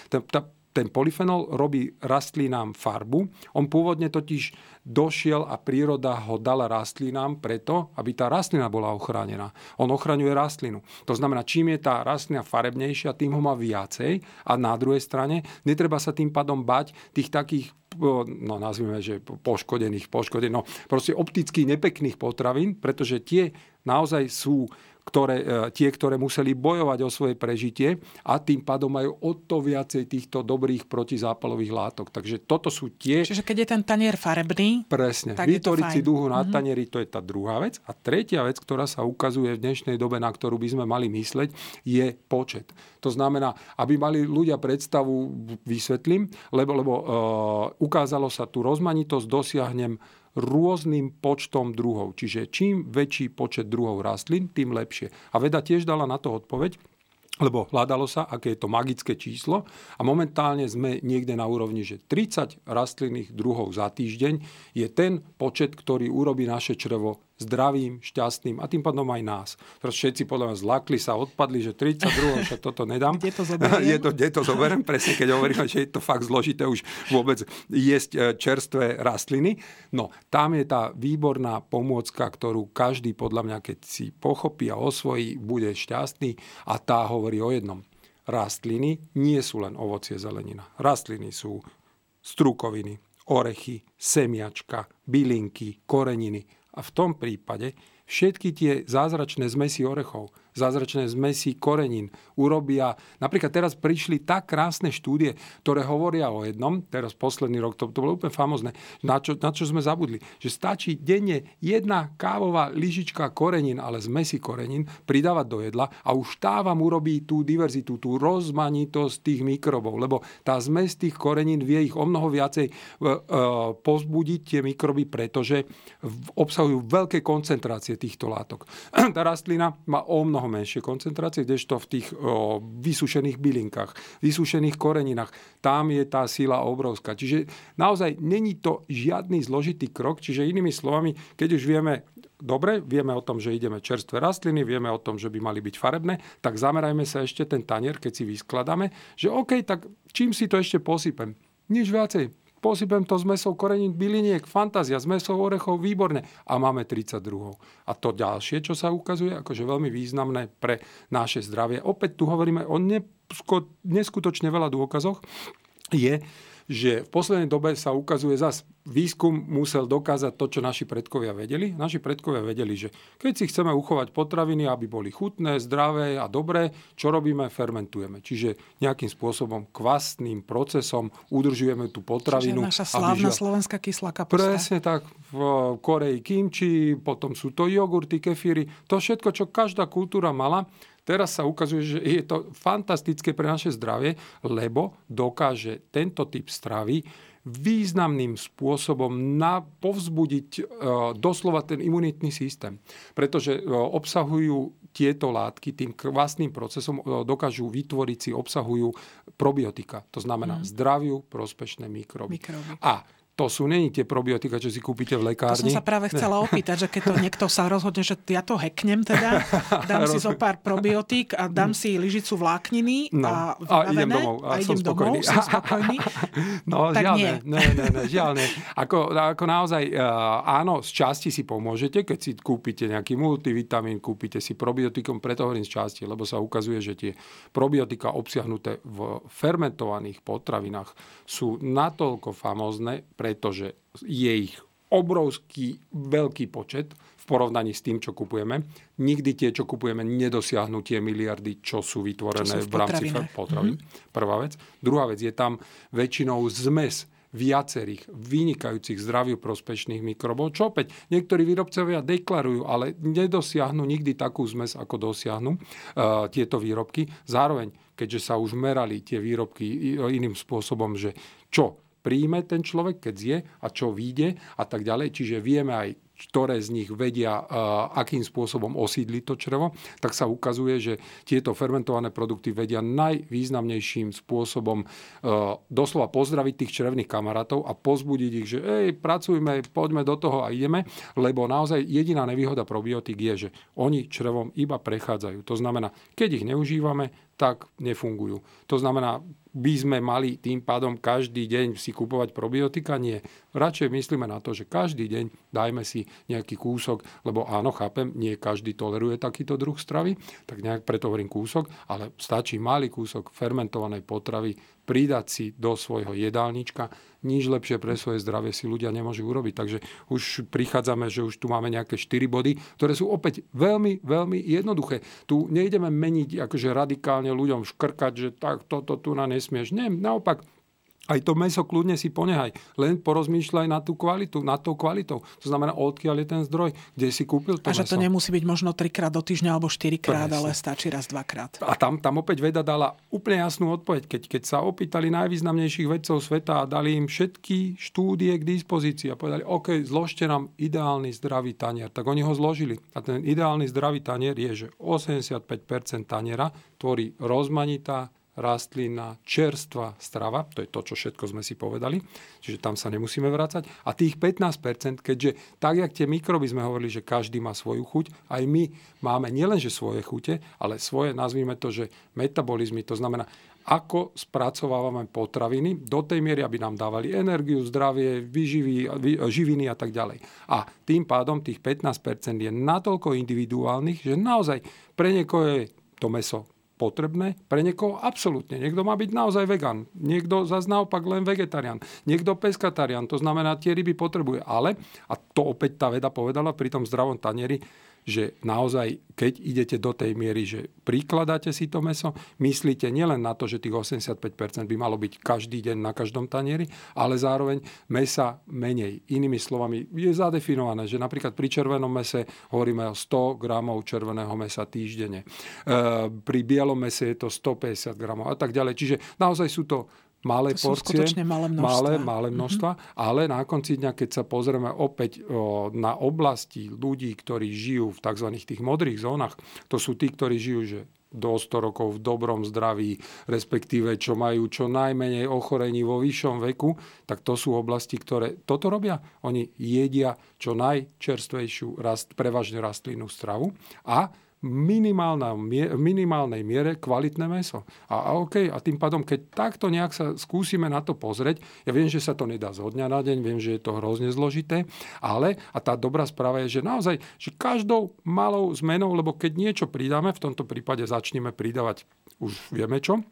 Ten polyfenol robí rastlinám farbu. On pôvodne totiž došiel a príroda ho dala rastlinám preto, aby tá rastlina bola ochránená. On ochraňuje rastlinu. To znamená, čím je tá rastlina farebnejšia, tým ho má viacej. A na druhej strane netreba sa tým pádom bať tých takých, no nazvime, že poškodených, proste opticky nepekných potravín, pretože tie naozaj sú ktoré museli bojovať o svoje prežitie a tým pádom majú o to viacej týchto dobrých protizápalových látok. Takže toto sú tie... Čiže keď je ten tanier farebný, presne. Tak vytvoriť si duhu na tanieri, to je tá druhá vec. A tretia vec, ktorá sa ukazuje v dnešnej dobe, na ktorú by sme mali mysleť, je počet. To znamená, aby mali ľudia predstavu, vysvetlím, lebo ukázalo sa tu rozmanitosť, dosiahnem rôznym počtom druhov. Čiže čím väčší počet druhov rastlín, tým lepšie. A veda tiež dala na to odpoveď, lebo hľadalo sa, aké je to magické číslo. A momentálne sme niekde na úrovni, že 30 rastlinných druhov za týždeň je ten počet, ktorý urobí naše črevo zdravým, šťastným a tým pádom aj nás. Všetci podľa mňa zlakli sa, odpadli, že 32, však toto nedám. Kde to zoberiem? Presne, keď hovoríme, že je to fakt zložité už vôbec jesť čerstvé rastliny. No, tam je tá výborná pomôcka, ktorú každý podľa mňa, keď si pochopí a osvojí, bude šťastný a tá hovorí o jednom. Rastliny nie sú len ovocie, zelenina. Rastliny sú strukoviny, orechy, semiačka, bylinky, koreniny. A v tom prípade všetky tie zázračné zmesi orechov, zázračné zmesi korenín urobia... Napríklad teraz prišli tak krásne štúdie, ktoré hovoria o jednom, teraz posledný rok, to bolo úplne famózne, na čo sme zabudli, že stačí denne jedna kávová lyžička korenín, ale zmesi korenín, pridávať do jedla a už tá vám urobí tú diverzitu, tú rozmanitosť tých mikrobov, lebo tá zmes tých korenín vie ich o mnoho viacej povzbudiť tie mikroby, pretože obsahujú veľké koncentrácie týchto látok. Tá rastlina má o mnoho menšie koncentrácie, kdežto v tých vysúšených bylinkách, vysúšených koreninách. Tam je tá sila obrovská. Čiže naozaj není to žiadny zložitý krok. Čiže inými slovami, keď už vieme, dobre, vieme o tom, že ideme čerstvé rastliny, vieme o tom, že by mali byť farebné, tak zamerajme sa ešte ten tanier, keď si vyskladáme, že OK, tak čím si to ešte posypem? Nič viacej. Posypem to z mesou korenín, byliniek, fantázia, z mesou orechov, výborne. A máme 32. A to ďalšie, čo sa ukazuje, akože veľmi významné pre naše zdravie. Opäť tu hovoríme o neskutočne veľa dôkazoch, je, že v poslednej dobe sa ukazuje zas, výskum musel dokázať to, čo naši predkovia vedeli. Naši predkovia vedeli, že keď si chceme uchovať potraviny, aby boli chutné, zdravé a dobré, čo robíme? Fermentujeme. Čiže nejakým spôsobom, kvasným procesom udržujeme tú potravinu. Čiže naša slávna slovenská kyslá kapusta. Presne tak. V Koreji kimči, potom sú to jogurty, kefíry. To všetko, čo každá kultúra mala, teraz sa ukazuje, že je to fantastické pre naše zdravie, lebo dokáže tento typ stravy významným spôsobom povzbudiť doslova ten imunitný systém. Pretože obsahujú tieto látky, tým kvasným procesom dokážu vytvoriť si, obsahujú probiotika. To znamená zdraviu prospešné mikroby. A To sú neni tie probiotika, čo si kúpite v lekárni. To som sa práve chcela opýtať, že keď to niekto sa rozhodne, že ja to hacknem teda, dám si zo pár probiotík a dám si lyžicu vlákniny a idem domov. A idem spokojný. Domov, som spokojný. No, tak žiadne, nie, žiadne. Ako naozaj, áno, z časti si pomôžete, keď si kúpite nejaký multivitamín, kúpite si probiotikom, preto hovorím z časti, lebo sa ukazuje, že tie probiotika obsiahnuté v fermentovaných potravinách sú natoľko famózne, pretože je ich obrovský veľký počet v porovnaní s tým, čo kupujeme. Nikdy tie, čo kupujeme, nedosiahnu tie miliardy, čo sú vytvorené v rámci potravín. Prvá vec. Druhá vec, je tam väčšinou zmes viacerých vynikajúcich zdraviu prospešných mikrobov, čo opäť niektorí výrobcovia deklarujú, ale nedosiahnu nikdy takú zmes, ako dosiahnu tieto výrobky. Zároveň, keďže sa už merali tie výrobky iným spôsobom, že čo príjme ten človek, keď zje a čo vyjde a tak ďalej. Čiže vieme aj, ktoré z nich vedia, akým spôsobom osídliť to črevo, tak sa ukazuje, že tieto fermentované produkty vedia najvýznamnejším spôsobom doslova pozdraviť tých črevných kamarátov a pozbudiť ich, že pracujme, poďme do toho a ideme, lebo naozaj jediná nevýhoda probiotík je, že oni črevom iba prechádzajú. To znamená, keď ich neužívame, tak nefungujú. To znamená, by sme mali tým pádom každý deň si kupovať probiotika? Nie. Radšej myslíme na to, že každý deň dajme si nejaký kúsok, lebo áno, chápem, nie každý toleruje takýto druh stravy, tak nejak preto hovorím kúsok, ale stačí malý kúsok fermentovanej potravy pridať si do svojho jedálnička. Nič lepšie pre svoje zdravie si ľudia nemôžu urobiť. Takže už prichádzame, že už tu máme nejaké 4 body, ktoré sú opäť veľmi, veľmi jednoduché. Tu nejdeme meniť akože radikálne ľuďom škrkať, že tak toto tu na nesmieš. Nie, naopak. Aj to mäso kľudne si ponehaj. Len porozmýšľaj nad tou kvalitou. To znamená, odkiaľ je ten zdroj, kde si kúpil to mäso. A že to nemusí byť možno 3-krát do týždňa alebo 4-krát, ale stačí raz 2-krát. A tam opäť veda dala úplne jasnú odpoveď. Keď sa opýtali najvýznamnejších vedcov sveta a dali im všetky štúdie k dispozícii a povedali, OK, zložte nám ideálny zdravý tanier. Tak oni ho zložili. A ten ideálny zdravý tanier je, že 85% taniera tvorí rozmanitá rastlina, čerstvá strava, to je to, čo všetko sme si povedali, čiže tam sa nemusíme vrácať. A tých 15%, keďže tak, jak tie mikroby sme hovorili, že každý má svoju chuť, aj my máme nielenže svoje chute, ale svoje, nazvime to, že metabolizmy, to znamená, ako spracovávame potraviny do tej miery, aby nám dávali energiu, zdravie, živiny a tak ďalej. A tým pádom tých 15% je natoľko individuálnych, že naozaj pre niekoho je to mäso potrebné, pre niekoho absolútne. Niekto má byť naozaj vegan, niekto zase naopak len vegetarián, niekto peskatarián, to znamená, tie ryby potrebuje. Ale, a to opäť tá veda povedala pri tom zdravom tanieri, že naozaj, keď idete do tej miery, že prikladáte si to mäso, myslíte nielen na to, že tých 85% by malo byť každý deň na každom tanieri, ale zároveň mäsa menej. Inými slovami, je zadefinované, že napríklad pri červenom mäse hovoríme o 100 gramov červeného mäsa týždenne. Pri bielom mäse je to 150 gramov a tak ďalej. Čiže naozaj sú to malé porcie, malé množstva, ale na konci dňa, keď sa pozrieme opäť na oblasti ľudí, ktorí žijú v tzv. Tých modrých zónach, to sú tí, ktorí žijú že do 100 rokov v dobrom zdraví, respektíve čo majú čo najmenej ochorení vo vyššom veku, tak to sú oblasti, ktoré toto robia. Oni jedia čo najčerstvejšiu, prevažne rastlinnú stravu a minimálnej miere kvalitné mäso. A tým pádom, keď takto nejak sa skúsime na to pozrieť, ja viem, že sa to nedá zo dňa na deň, viem, že je to hrozne zložité, ale a tá dobrá správa je, že naozaj, že každou malou zmenou, lebo keď niečo pridáme, v tomto prípade začneme pridávať už vieme čo,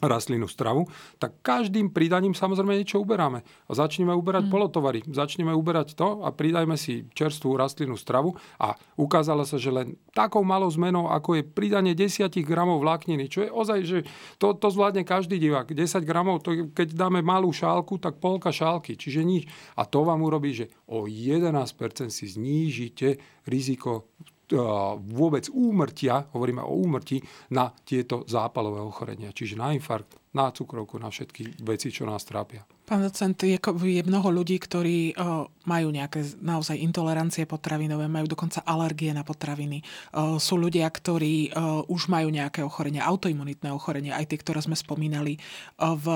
rastlinnú stravu, tak každým pridaním samozrejme niečo uberáme. A začneme uberať polotovary, začneme uberať to a pridajme si čerstvú rastlinnú stravu a ukázalo sa, že len takou malou zmenou, ako je pridanie 10 gramov vlákniny, čo je ozaj, že to zvládne každý divák. 10 gramov, to, keď dáme malú šálku, tak polka šálky, čiže nič. A to vám urobí, že o 11% si znížite riziko vôbec úmrtia, hovoríme o úmrtí, na tieto zápalové ochorenia. Čiže na infarkt, na cukrovku, na všetky veci, čo nás trápia. Pán docent, je mnoho ľudí, ktorí majú nejaké naozaj intolerancie potravinové, majú dokonca alergie na potraviny. Sú ľudia, ktorí už majú nejaké ochorenia, autoimunitné ochorenia, aj tie, ktoré sme spomínali v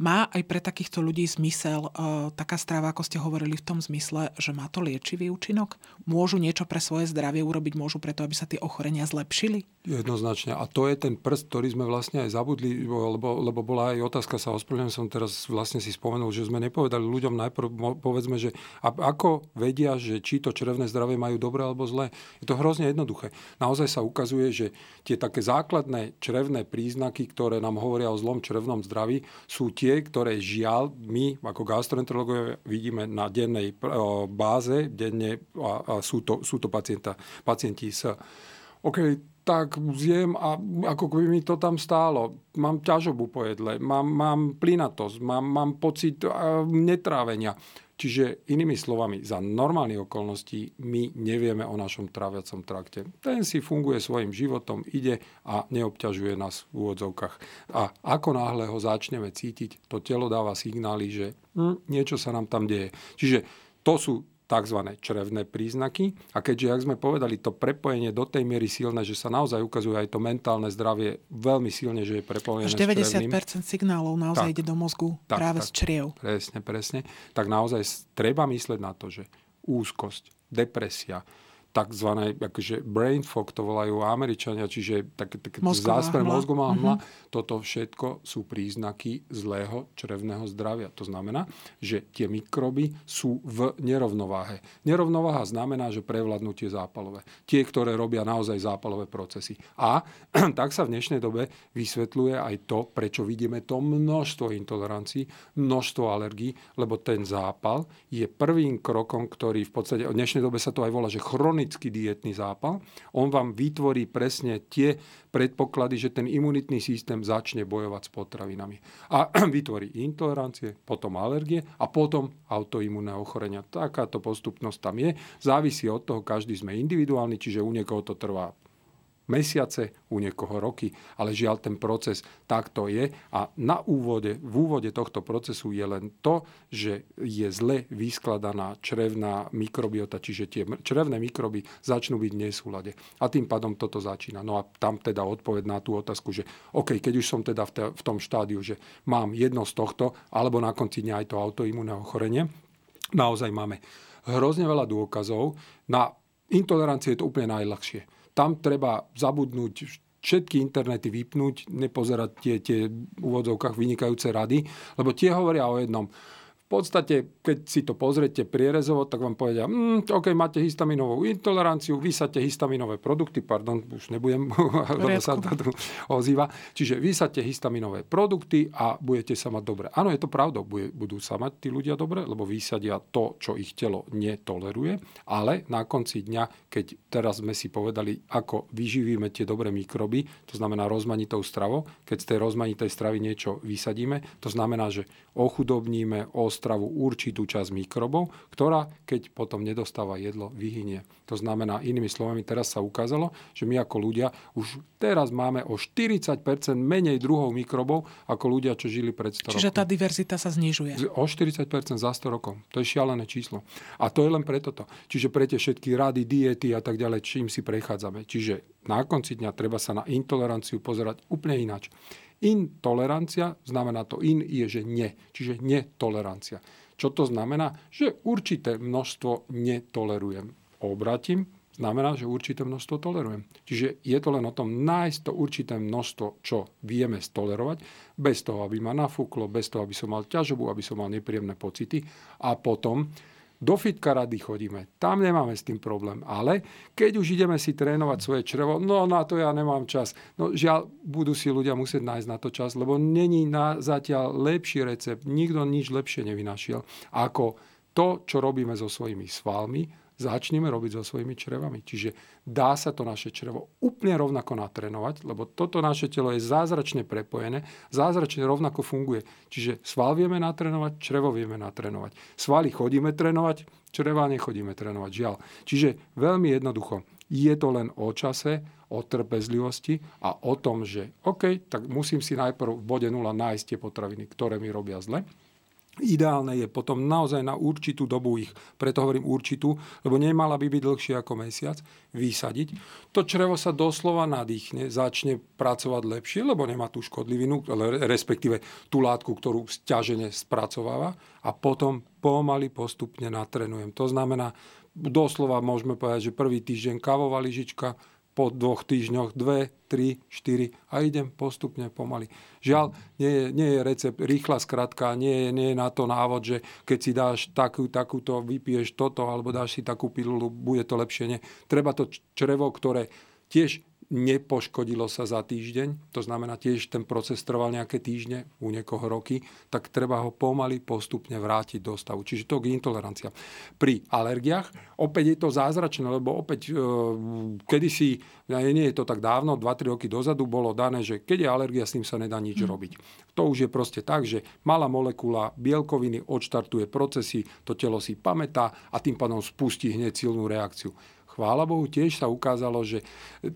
Má aj pre takýchto ľudí zmysel taká strava, ako ste hovorili, v tom zmysle, že má to liečivý účinok? Môžu niečo pre svoje zdravie urobiť, môžu preto, aby sa tie ochorenia zlepšili? Jednoznačne. A to je ten prst, ktorý sme vlastne aj zabudli, lebo bola aj otázka, sa ospravedlňujem, som teraz vlastne si spomenul, že sme nepovedali ľuďom najprv, povedzme, že ako vedia, že či to črevné zdravie majú dobré alebo zlé. Je to hrozne jednoduché. Naozaj sa ukazuje, že tie také základné črevné príznaky, ktoré nám hovoria o zlom črevnom zdraví, sú tie, ktoré žiaľ my ako gastroenterológovia vidíme na dennej báze, denne, a sú to pacienti sa. OK, tak zjem a ako keby mi to tam stálo. Mám ťažobu po jedle, mám plynatosť, mám pocit netrávenia. Čiže inými slovami, za normálnych okolností my nevieme o našom tráviacom trakte. Ten si funguje svojim životom, ide a neobťažuje nás v úvodzovkách. A ako náhle ho začneme cítiť, to telo dáva signály, že niečo sa nám tam deje. Čiže to sú tzv. Črevné príznaky. A keďže, jak sme povedali, to prepojenie do tej miery silné, že sa naozaj ukazuje aj to mentálne zdravie veľmi silne, že je prepojené s črevným. Až 90% signálov naozaj ide do mozgu práve z čriev. Presne. Tak naozaj treba myslieť na to, že úzkosť, depresia, takzvané akože brain fog, to volajú Američania, čiže také záspre mozgová hmla. Toto všetko sú príznaky zlého črevného zdravia. To znamená, že tie mikroby sú v nerovnováhe. Nerovnováha znamená, že prevládnu tie zápalové. Tie, ktoré robia naozaj zápalové procesy. A tak sa v dnešnej dobe vysvetľuje aj to, prečo vidíme to množstvo intolerancií, množstvo alergií, lebo ten zápal je prvým krokom, ktorý v podstate, v dnešnej dobe sa to aj volá, že chronický dietný zápal, on vám vytvorí presne tie predpoklady, že ten imunitný systém začne bojovať s potravinami. A vytvorí intolerancie, potom alergie a potom autoimmunné ochorenia. Takáto postupnosť tam je. Závisí od toho, každý sme individuálni, čiže u niekoho to trvá mesiace, u niekoho roky, ale žiaľ ten proces takto je a v úvode tohto procesu je len to, že je zle vyskladaná črevná mikrobiota, čiže tie črevné mikroby začnú byť v nesúlade a tým pádom toto začína. No a tam teda odpoveď na tú otázku, že OK, keď už som teda v tom štádiu, že mám jedno z tohto, alebo na konci dňa aj to autoimmunné ochorenie, naozaj máme hrozne veľa dôkazov. Na intolerancie je to úplne najľahšie. Tam treba zabudnúť, všetky internety vypnúť, nepozerať tie v úvodzovkách vynikajúce rady, lebo tie hovoria o jednom. V podstate, keď si to pozriete prierezovo, tak vám povedia, OK, máte histaminovú intoleranciu, vysaďte histaminové produkty, pardon, už nebudem, lebo sa to ozýva. Čiže vysaďte histaminové produkty a budete sa mať dobre. Áno, je to pravda, budú sa mať tí ľudia dobre, lebo vysadia to, čo ich telo netoleruje, ale na konci dňa, keď teraz sme si povedali, ako vyživíme tie dobré mikroby, to znamená rozmanitou stravou, keď z tej rozmanitej stravy niečo vysadíme, to znamená, že ochudobníme stravu určitú časť mikrobov, ktorá, keď potom nedostáva jedlo, vyhynie. To znamená, inými slovami, teraz sa ukázalo, že my ako ľudia už teraz máme o 40% menej druhov mikrobov, ako ľudia, čo žili pred 100 rokov. Čiže tá diverzita sa znižuje. O 40% za 100 rokov. To je šialené číslo. A to je len preto to. Čiže pre tie všetky rady, diety a tak ďalej, čím si prechádzame. Čiže na konci dňa treba sa na intoleranciu pozerať úplne ináč. Intolerancia znamená to in je, že nie. Čiže netolerancia. Čo to znamená? Že určité množstvo netolerujem. Obratím znamená, že určité množstvo tolerujem. Čiže je to len o tom nájsť to určité množstvo, čo vieme stolerovať, bez toho, aby ma nafúklo, bez toho, aby som mal ťažobu, aby som mal nepríjemné pocity. A potom do fitka rady chodíme, tam nemáme s tým problém, ale keď už ideme si trénovať svoje črevo, no na to ja nemám čas. No žiaľ, budú si ľudia musieť nájsť na to čas, lebo není zatiaľ lepší recept, nikto nič lepšie nevynašiel, ako to, čo robíme so svojimi svalmi, začneme robiť so svojimi črevami. Čiže dá sa to naše črevo úplne rovnako natrénovať, lebo toto naše telo je zázračne prepojené, zázračne rovnako funguje. Čiže sval vieme natrénovať, črevo vieme natrénovať. Svaly chodíme trénovať, čreva nechodíme trénovať, žiaľ. Čiže veľmi jednoducho, je to len o čase, o trpezlivosti a o tom, že OK, tak musím si najprv v bode 0 nájsť tie potraviny, ktoré mi robia zle. Ideálne je potom naozaj na určitú dobu ich, preto hovorím určitú, lebo nemala by byť dlhšie ako mesiac, vysadiť. To črevo sa doslova nadýchne, začne pracovať lepšie, lebo nemá tú škodlivinu, respektíve tú látku, ktorú sťažene spracováva a potom pomaly postupne natrenujem. To znamená, doslova môžeme povedať, že prvý týždeň kávová lyžička, po 2 týždňoch 2, 3, 4 a idem postupne pomaly. Žiaľ, nie je recept rýchla skratka, nie je na to návod, že keď si dáš takúto, vypiješ toto alebo dáš si takú pilulu, bude to lepšie. Nie. Treba to črevo, ktoré tiež nepoškodilo sa za týždeň, to znamená tiež ten proces trval nejaké týždne, u niekoho roky, tak treba ho pomaly postupne vrátiť do stavu. Čiže to k intoleranciám. Pri alergiách opäť je to zázračné, lebo opäť kedysi, nie je to tak dávno, 2-3 roky dozadu bolo dané, že keď je alergia, s ním sa nedá nič robiť. To už je proste tak, že malá molekula bielkoviny odštartuje procesy, to telo si pamätá a tým pádom spustí hneď silnú reakciu. Chvála Bohu, tiež sa ukázalo, že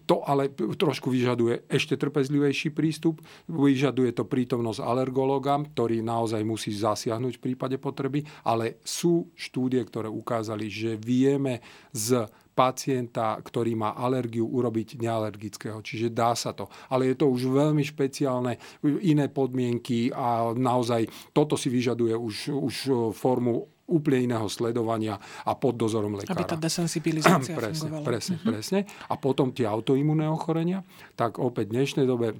to ale trošku vyžaduje ešte trpezlivejší prístup, vyžaduje to prítomnosť alergológa, ktorý naozaj musí zasiahnuť v prípade potreby, ale sú štúdie, ktoré ukázali, že vieme z pacienta, ktorý má alergiu, urobiť nealergického. Čiže dá sa to. Ale je to už veľmi špeciálne, iné podmienky a naozaj toto si vyžaduje už formu úplne iného sledovania a pod dozorom lekára. Aby tá desensibilizácia fungovala. Presne. A potom tie autoimunné ochorenia, tak opäť v dnešnej dobe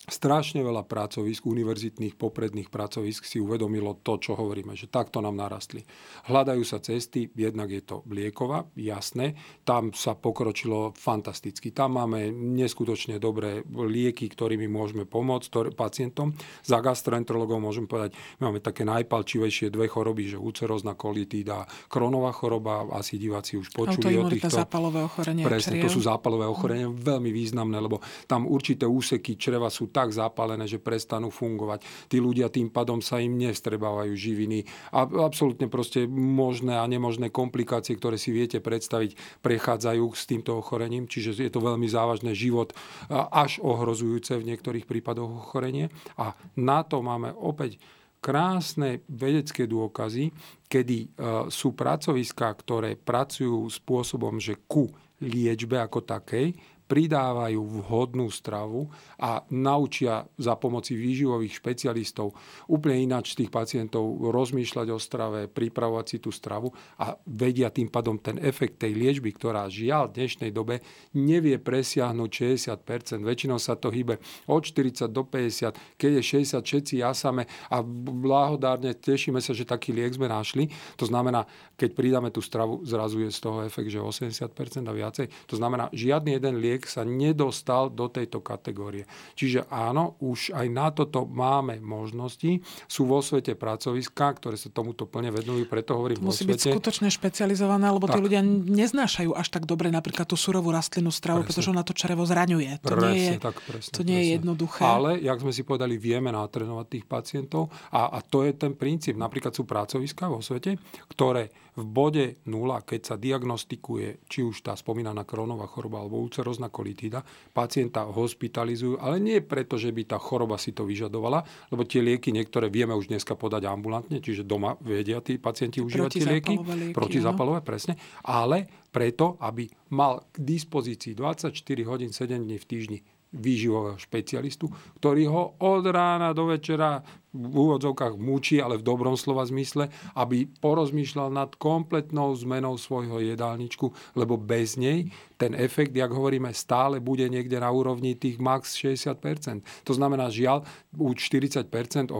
strašne veľa pracovisk, univerzitných popredných pracovisk si uvedomilo to, čo hovoríme, že takto nám narastli. Hľadajú sa cesty, jednak je to lieková, jasné, tam sa pokročilo fantasticky. Tam máme neskutočne dobré lieky, ktorými môžeme pomôcť pacientom. Za gastroenterologov môžem povedať, máme také najpalčivejšie 2 choroby, že ulcerózna kolitída, Crohnova choroba, asi diváci už počuli o týchto. Autoimunitá, zápalové ochorenia. Presne, to sú zápalové ochorenia, veľmi významné, lebo tam určité úseky čreva sú tak zapálené, že prestanú fungovať. Tí ľudia tým pádom sa im nevstrebávajú živiny a absolútne proste možné a nemožné komplikácie, ktoré si viete predstaviť, prechádzajú s týmto ochorením, čiže je to veľmi závažné, život až ohrozujúce v niektorých prípadoch ochorenie a na to máme opäť krásne vedecké dôkazy, kedy sú pracoviská, ktoré pracujú spôsobom, že ku liečbe ako takej pridávajú vhodnú stravu a naučia za pomoci výživových špecialistov úplne ináč tých pacientov rozmýšľať o strave, pripravovať si tú stravu a vedia tým pádom ten efekt tej liečby, ktorá žiaľ v dnešnej dobe nevie presiahnuť 60%. Väčšinou sa to hýbe od 40 do 50, keď je 60, všetci jasame a blahodárne tešíme sa, že taký liek sme našli. To znamená, keď pridáme tú stravu, zrazu je z toho efekt, že 80% a viacej. To znamená, žiadny jeden liek sa nedostal do tejto kategórie. Čiže áno, už aj na toto máme možnosti. Sú vo svete pracoviská, ktoré sa tomuto plne venujú, preto hovorím vo svete. Musí byť skutočne špecializované, lebo tí ľudia neznášajú až tak dobre napríklad tú surovú rastlinnú stravu, pretože ona to črevo zraňuje. To nie je jednoduché. Ale, jak sme si povedali, vieme natrénovať tých pacientov a to je ten princíp. Napríklad sú pracoviská vo svete, ktoré v bode 0, keď sa diagnostikuje, či už tá spomínaná Crohnova choroba alebo ulcerózna kolitída, pacienta hospitalizujú, ale nie preto, že by tá choroba si to vyžadovala, lebo tie lieky niektoré vieme už dneska podať ambulantne, čiže doma vedia tí pacienti užívať tie lieky, protizápalové, presne, ale preto, aby mal k dispozícii 24 hodín 7 dní v týždni výživového špecialistu, ktorý ho od rána do večera v úvodzovkách mučí, ale v dobrom slova zmysle, aby porozmýšľal nad kompletnou zmenou svojho jedálničku, lebo bez nej ten efekt, jak hovoríme, stále bude niekde na úrovni tých max 60%. To znamená, žiaľ, u 40%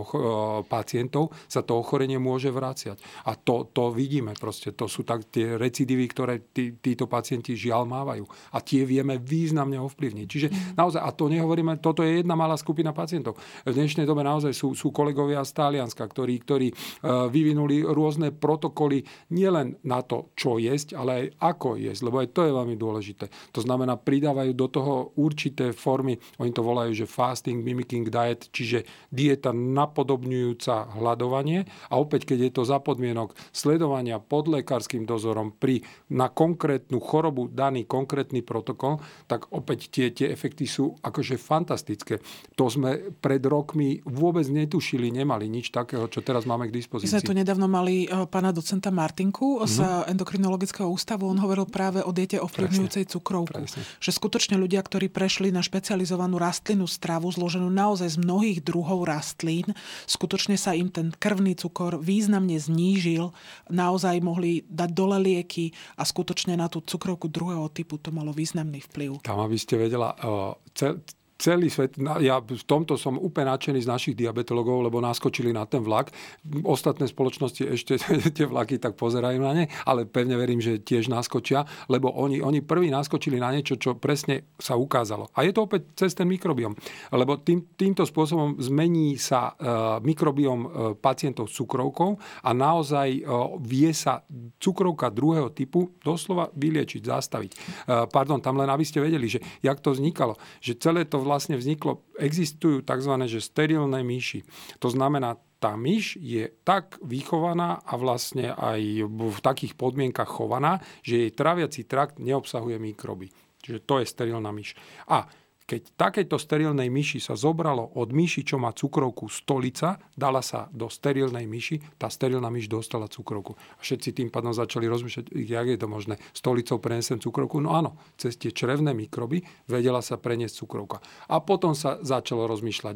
pacientov sa to ochorenie môže vraciať. A to vidíme proste. To sú tak tie recidívy, ktoré títo pacienti žiaľ mávajú. A tie vieme významne ovplyvniť. Čiže naozaj, a to nehovoríme, toto je jedna malá skupina pacientov. V dnešnej dobe naozaj sú kolegovia z Talianska, ktorí vyvinuli rôzne protokoly nielen na to, čo jesť, ale aj ako jesť, lebo aj to je veľmi dôležité. To znamená, pridávajú do toho určité formy, oni to volajú, že fasting mimicking diet, čiže dieta napodobňujúca hladovanie a opäť, keď je to za podmienok sledovania pod lekárskym dozorom na konkrétnu chorobu daný konkrétny protokol, tak opäť tie efekty sú akože fantastické. To sme pred rokmi vôbec netušili, netušili, nemali nič takého, čo teraz máme k dispozícii. My sme tu nedávno mali pána docenta Martinku z endokrinologického ústavu. On hovoril práve o diete ovplyvňujúcej cukrovku. Presne. Že skutočne ľudia, ktorí prešli na špecializovanú rastlinnú stravu, zloženú naozaj z mnohých druhov rastlín, skutočne sa im ten krvný cukor významne znížil. Naozaj mohli dať dole lieky a skutočne na tú cukrovku druhého typu to malo významný vplyv. Tam, aby ste vedela, celý svet, ja v tomto som úplne nadšený z našich diabetologov, lebo naskočili na ten vlak. Ostatné spoločnosti ešte tie vlaky tak pozerajú na ne, ale pevne verím, že tiež naskočia, lebo oni prví naskočili na niečo, čo presne sa ukázalo. A je to opäť cez ten mikrobióm, lebo týmto spôsobom zmení sa mikrobióm pacientov s cukrovkou a naozaj vie sa cukrovka druhého typu doslova vyliečiť, zastaviť. Pardon, tam len aby ste vedeli, že jak to vznikalo, že celé to vlastne vzniklo, existujú tzv. Sterilné myši. To znamená, tá myš je tak vychovaná a vlastne aj v takých podmienkach chovaná, že jej traviaci trakt neobsahuje mikroby. Čiže to je sterilná myš. A keď takejto sterilnej myši sa zobralo od myši, čo má cukrovku stolica, dala sa do sterilnej myši, tá sterilná myš dostala cukrovku. A všetci tým pádom začali rozmýšľať, jak je to možné, stolicou prenesem cukrovku. No áno, cez tie črevné mikroby vedela sa preniesť cukrovka. A potom sa začalo rozmýšľať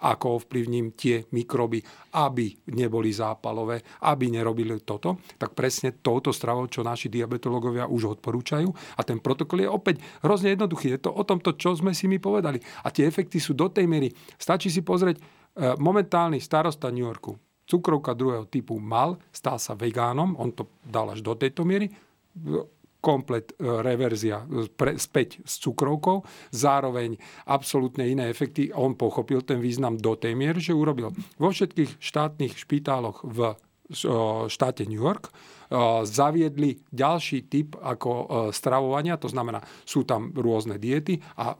ako ovplyvním tie mikroby, aby neboli zápalové, aby nerobili toto. Tak presne touto stravou, čo naši diabetológovia už odporúčajú. A ten protokol je opäť hrozne jednoduchý. Je to o tomto, čo sme si my povedali. A tie efekty sú do tej miery. Stačí si pozrieť, momentálny starosta New Yorku cukrovka druhého typu mal, stal sa vegánom, on to dal až do tejto miery, komplet reverzia späť s cukrovkou, zároveň absolútne iné efekty. On pochopil ten význam do tej miery, že urobil vo všetkých štátnych špitáloch v štáte New York zaviedli ďalší typ ako stravovania, to znamená, sú tam rôzne diety a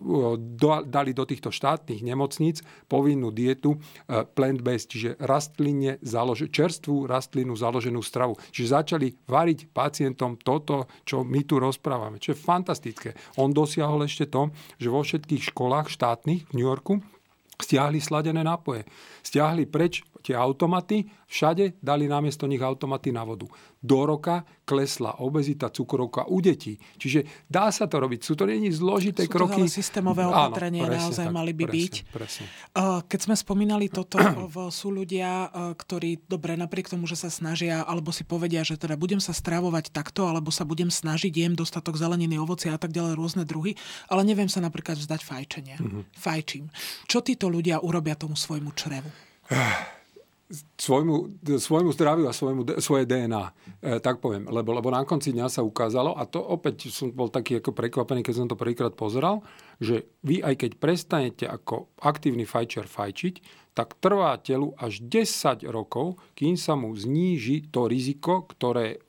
dali do týchto štátnych nemocníc povinnú dietu plant-based, čiže čerstvú rastlinu založenú stravu. Čiže začali variť pacientom toto, čo my tu rozprávame. Čo je fantastické. On dosiahol ešte to, že vo všetkých školách štátnych v New Yorku stiahli sladené nápoje. Stiahli preč tie automaty, všade dali namiesto nich automaty na vodu. Do roka klesla obezita, cukrovka u detí. Čiže dá sa to robiť. Sú to není zložité kroky. Sú to ale systémové opatrenie, naozaj tak, mali by byť. Presne. Keď sme spomínali toto, sú ľudia, ktorí dobre, napriek tomu, že sa snažia, alebo si povedia, že teda budem sa stravovať takto, alebo sa budem snažiť, jem dostatok zeleniny, ovocia a tak ďalej, rôzne druhy, ale neviem sa napríklad vzdať fajčenia. Fajčím. Čo títo ľudia urobia tomu svojmu črevu? Svojmu zdraviu a svoje DNA, tak poviem. Lebo na konci dňa sa ukázalo, a to opäť som bol taký ako prekvapený, keď som to prvýkrát pozeral, že vy aj keď prestanete ako aktívny fajčiar fajčiť, tak trvá telu až 10 rokov, kým sa mu zníži to riziko, ktoré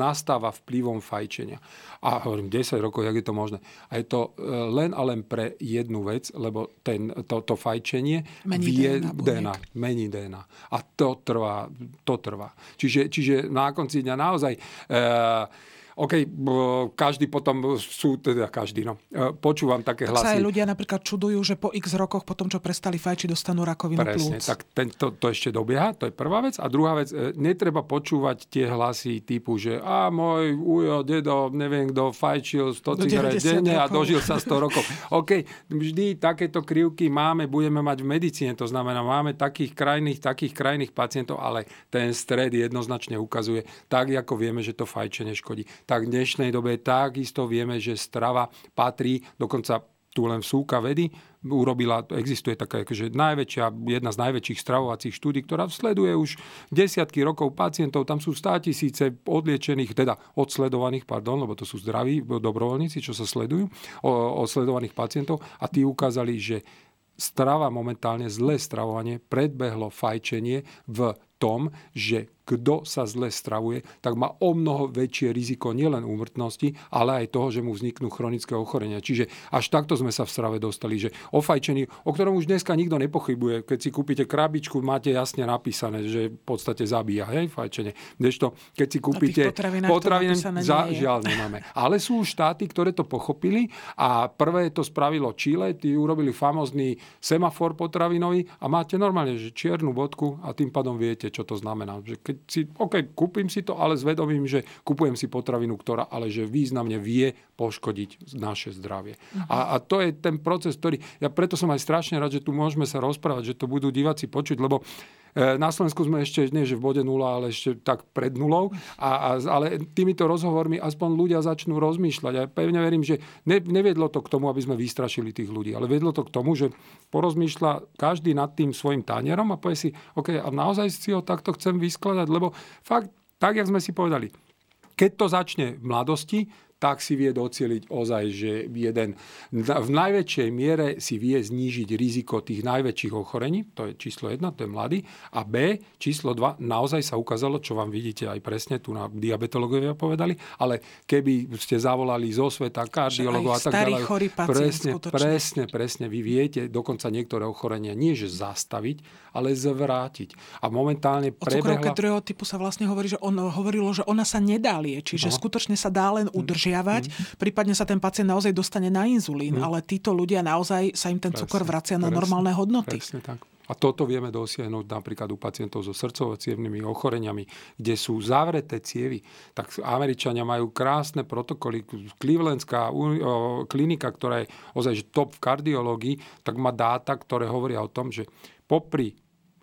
nastáva vplyvom fajčenia. A hovorím, 10 rokov, jak je to možné? A je to len a len pre jednu vec, lebo to fajčenie mení DNA. A to trvá. Čiže na konci dňa naozaj... počúvam také hlasy. Tak sa aj ľudia napríklad čudujú, že po x rokoch potom, čo prestali fajčiť, dostanú rakovinu plúc. Presne, tak to ešte dobieha, to je prvá vec. A druhá vec, netreba počúvať tie hlasy typu, že môj ujo, dedo, neviem kto, fajčil 100 cigaret denne a dožil sa 100 rokov. Vždy takéto krivky máme, budeme mať v medicíne, to znamená, máme takých krajných pacientov, ale ten stred jednoznačne ukazuje, tak ako vieme, že to fajčenie škodí. Tak v dnešnej dobe takisto vieme, že strava patrí, dokonca tu len vsúka vedy, existuje taká, že jedna z najväčších stravovacích štúdí, ktorá sleduje už desiatky rokov pacientov, tam sú 100 000 odsledovaných, lebo to sú zdraví dobrovoľníci, čo sa sledujú, odsledovaných pacientov a tí ukázali, že zlé stravovanie predbehlo fajčenie v tom, že kto sa zle stravuje, tak má o mnoho väčšie riziko nielen úmrtnosti, ale aj toho, že mu vzniknú chronické ochorenia. Čiže až takto sme sa v strave dostali, že ofajčený, o ktorom už dneska nikto nepochybuje, keď si kúpite krabičku, máte jasne napísané, že v podstate zabíja, hej, fajčenie. Kdežto, keď si kúpite potraviny, žiaľ nemáme. Ale sú štáty, ktoré to pochopili a prvé to spravilo Čile, tí urobili famózny semafor potravinový a máte normálne že čiernu bodku a tým pádom viete, čo to znamená, že kúpim si to, ale zvedomím, že kupujem si potravinu, ktorá ale že významne vie poškodiť naše zdravie. A to je ten proces, ktorý... Ja preto som aj strašne rád, že tu môžeme sa rozprávať, že to budú diváci počuť, lebo na Slovensku sme ešte, nie že v bode nula, ale ešte tak pred nulou. Ale týmito rozhovormi aspoň ľudia začnú rozmýšľať. Ja pevne verím, že nevedlo to k tomu, aby sme vystrašili tých ľudí, ale vedlo to k tomu, že porozmýšľa každý nad tým svojim tanierom a povie si, OK, a naozaj si ho takto chcem vyskladať, lebo fakt, tak, jak sme si povedali, keď to začne v mladosti, tak si vie docieliť ozaj, že v najväčšej miere si vie znížiť riziko tých najväčších ochorení, to je číslo 1, to je mladý, a B, číslo 2, naozaj sa ukázalo, čo vám vidíte aj presne, tu na diabetológovia povedali, ale keby ste zavolali zo sveta kardiologov a tak ďalej, presne, vy viete dokonca niektoré ochorenia nie že zastaviť, ale zvrátiť. A momentálne prebehla... O cukrovke druhého typu sa vlastne hovorí, že hovorilo, že ona sa nedá liečiť, že skutočne sa dá len udržiať. Prípadne sa ten pacient naozaj dostane na inzulín, ale títo ľudia naozaj sa im ten cukor vracia na normálne hodnoty. Presne tak. A toto vieme dosiahnuť napríklad u pacientov so srdcovo-cievnymi ochoreniami, kde sú zavreté cievy. Tak Američania majú krásne protokoly. Clevelandská klinika, ktorá je ozaj top v kardiológii, tak má dáta, ktoré hovoria o tom, že popri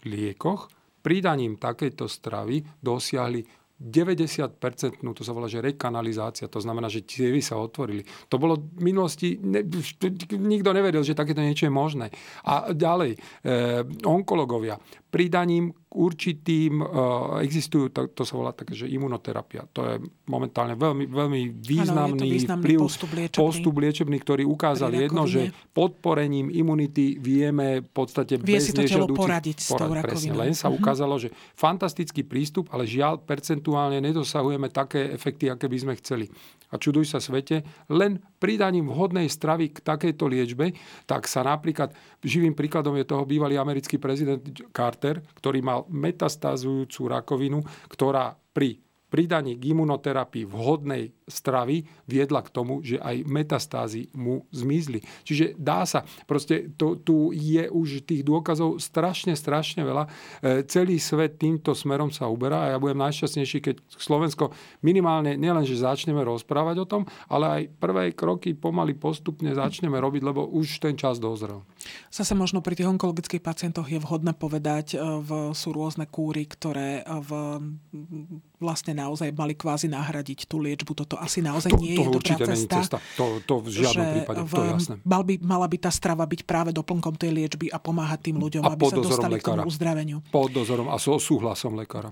liekoch pridaním takejto stravy dosiahli 90%, to sa volá, že rekanalizácia, to znamená, že cievy sa otvorili. To bolo v minulosti, nikto nevedel, že takéto niečo je možné. A ďalej, onkologovia, pridaním k určitým, existujú, to sa volá také, že imunoterapia. To je momentálne veľmi, veľmi významný vplyv, postup liečebný, ktorý ukázal jedno, že podporením imunity vieme v podstate vie bez nežiadúcich poradiť s tou rakovinou. Len sa ukázalo, že fantastický prístup, ale žiaľ percentuálne nedosahujeme také efekty, aké by sme chceli. A čuduj sa svete, len pridaním vhodnej stravy k takejto liečbe, tak sa napríklad, živým príkladom je toho bývalý americký prezident Carter, ktorý mal metastázujúcu rakovinu, ktorá pri pridaní k imunoterapii vhodnej stravy viedla k tomu, že aj metastázy mu zmizli. Čiže dá sa. Proste tu je už tých dôkazov strašne veľa. Celý svet týmto smerom sa uberá a ja budem najšťastnejší, keď Slovensko minimálne nielenže začneme rozprávať o tom, ale aj prvé kroky pomaly postupne začneme robiť, lebo už ten čas dozrel. Zase možno pri tých onkologických pacientoch je vhodné povedať, sú rôzne kúry, ktoré vlastne naozaj mali kvázi nahradiť tú liečbu. Toto asi naozaj nie je dobrá cesta. To v žiadnom prípade, to je jasné. Mala by tá strava byť práve doplnkom tej liečby a pomáhať tým ľuďom, aby sa dostali k tomu uzdraveniu. Pod dozorom a so súhlasom lekára.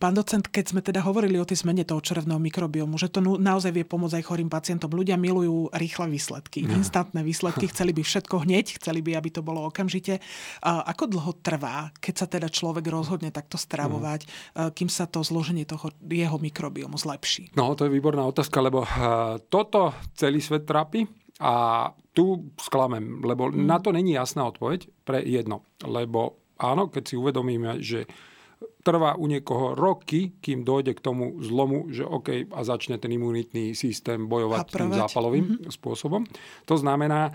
Pán docent, keď sme teda hovorili o tej zmene toho črevného mikrobiomu, že to naozaj vie pomôcť aj chorým pacientom. Ľudia milujú rýchle výsledky, instantné výsledky, chceli by všetko hneď, chceli by, aby to bolo okamžite. Ako dlho trvá, keď sa teda človek rozhodne takto stravovať, kým sa to zloženie toho jeho mikrobiomu zlepší? No, to je výborná otázka, lebo toto celý svet trápi a tu sklamem, lebo na to není jasná odpoveď pre jedno. Lebo áno, keď si uvedomíme, že trvá u niekoho roky, kým dojde k tomu zlomu, že OK, a začne ten imunitný systém bojovať tým zápalovým spôsobom. To znamená,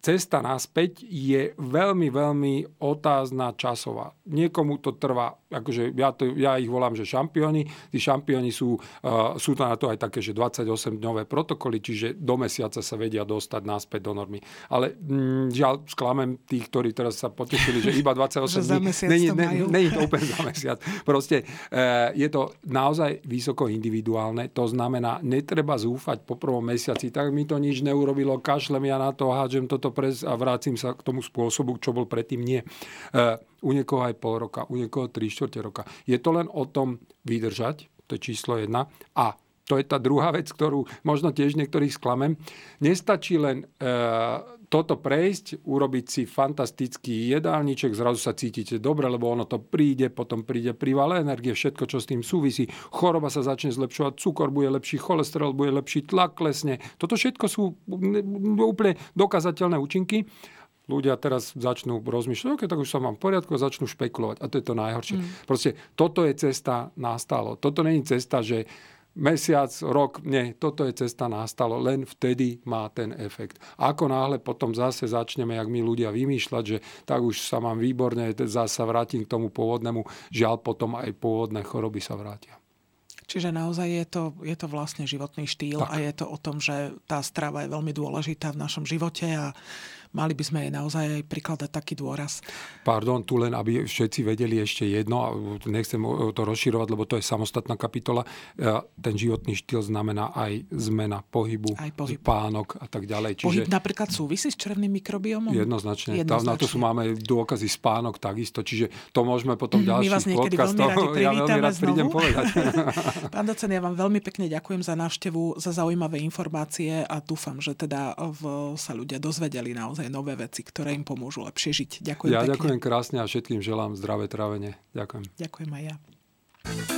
cesta naspäť je veľmi, veľmi otázna časová. Niekomu to trvá, akože ja ich volám, že šampióni. Tí šampióni sú na to aj také, že 28-dňové protokoly, čiže do mesiaca sa vedia dostať naspäť do normy. Ale žiaľ, sklamem tých, ktorí teraz sa potešili, že iba 28 dní. Není to úplne za mesiac. Proste je to naozaj vysoko individuálne. To znamená, netreba zúfať po prvom mesiaci. Tak mi to nič neurobilo, kašlem ja na to, hádžem toto a vrátim sa k tomu spôsobu, čo bol predtým. Nie. U niekoho aj pol roka, u niekoho 3/4 roka. Je to len o tom vydržať, to je číslo 1, a To je tá druhá vec, ktorú možno tiež niektorých sklamem. Nestačí len toto prejsť, urobiť si fantastický jedálniček, zrazu sa cítite dobre, lebo ono to príde, potom príde príval energie, všetko, čo s tým súvisí. Choroba sa začne zlepšovať, cukor, bude lepší cholesterol, bude lepší tlak, klesne. Toto všetko sú úplne dokázateľné účinky. Ľudia teraz začnú rozmýšľať, okay, tak už som mám v poriadku, a začnú špekulovať. A to je to najhoršie. Proste toto je cesta nastalo. Toto není cesta, že mesiac, rok, nie, toto je cesta nastalo, len vtedy má ten efekt. Ako náhle potom zase začneme, jak my ľudia vymýšľať, že tak už sa mám výborne, zase vrátim k tomu pôvodnému, žiaľ potom aj pôvodné choroby sa vrátia. Čiže naozaj je to vlastne životný štýl tak. A je to o tom, že tá strava je veľmi dôležitá v našom živote a mali by sme jej naozaj aj prikladať taký dôraz. Pardon, tu len, aby všetci vedeli ešte jedno, nechcem to rozširovať, lebo to je samostatná kapitola. Ten životný štýl znamená aj zmena pohybu, spánok a tak ďalej. Pohyb napríklad súvisí s črevným mikrobiómom? Jednoznačne. Na to sú máme dôkazy spánok takisto, čiže to môžeme potom ďalší podcast. My vás niekedy veľmi radi privítame. Ja veľmi rád prídem povedať. Pán docent, ja vám veľmi pekne ďakujem za návštevu, za zaujímavé informácie a dúfam, že teda sa ľudia dozvedeli naozaj nové veci, ktoré im pomôžu lepšie žiť. Ďakujem pekne. Ja ďakujem krásne a všetkým želám zdravé trávenie. Ďakujem. Ďakujem aj ja.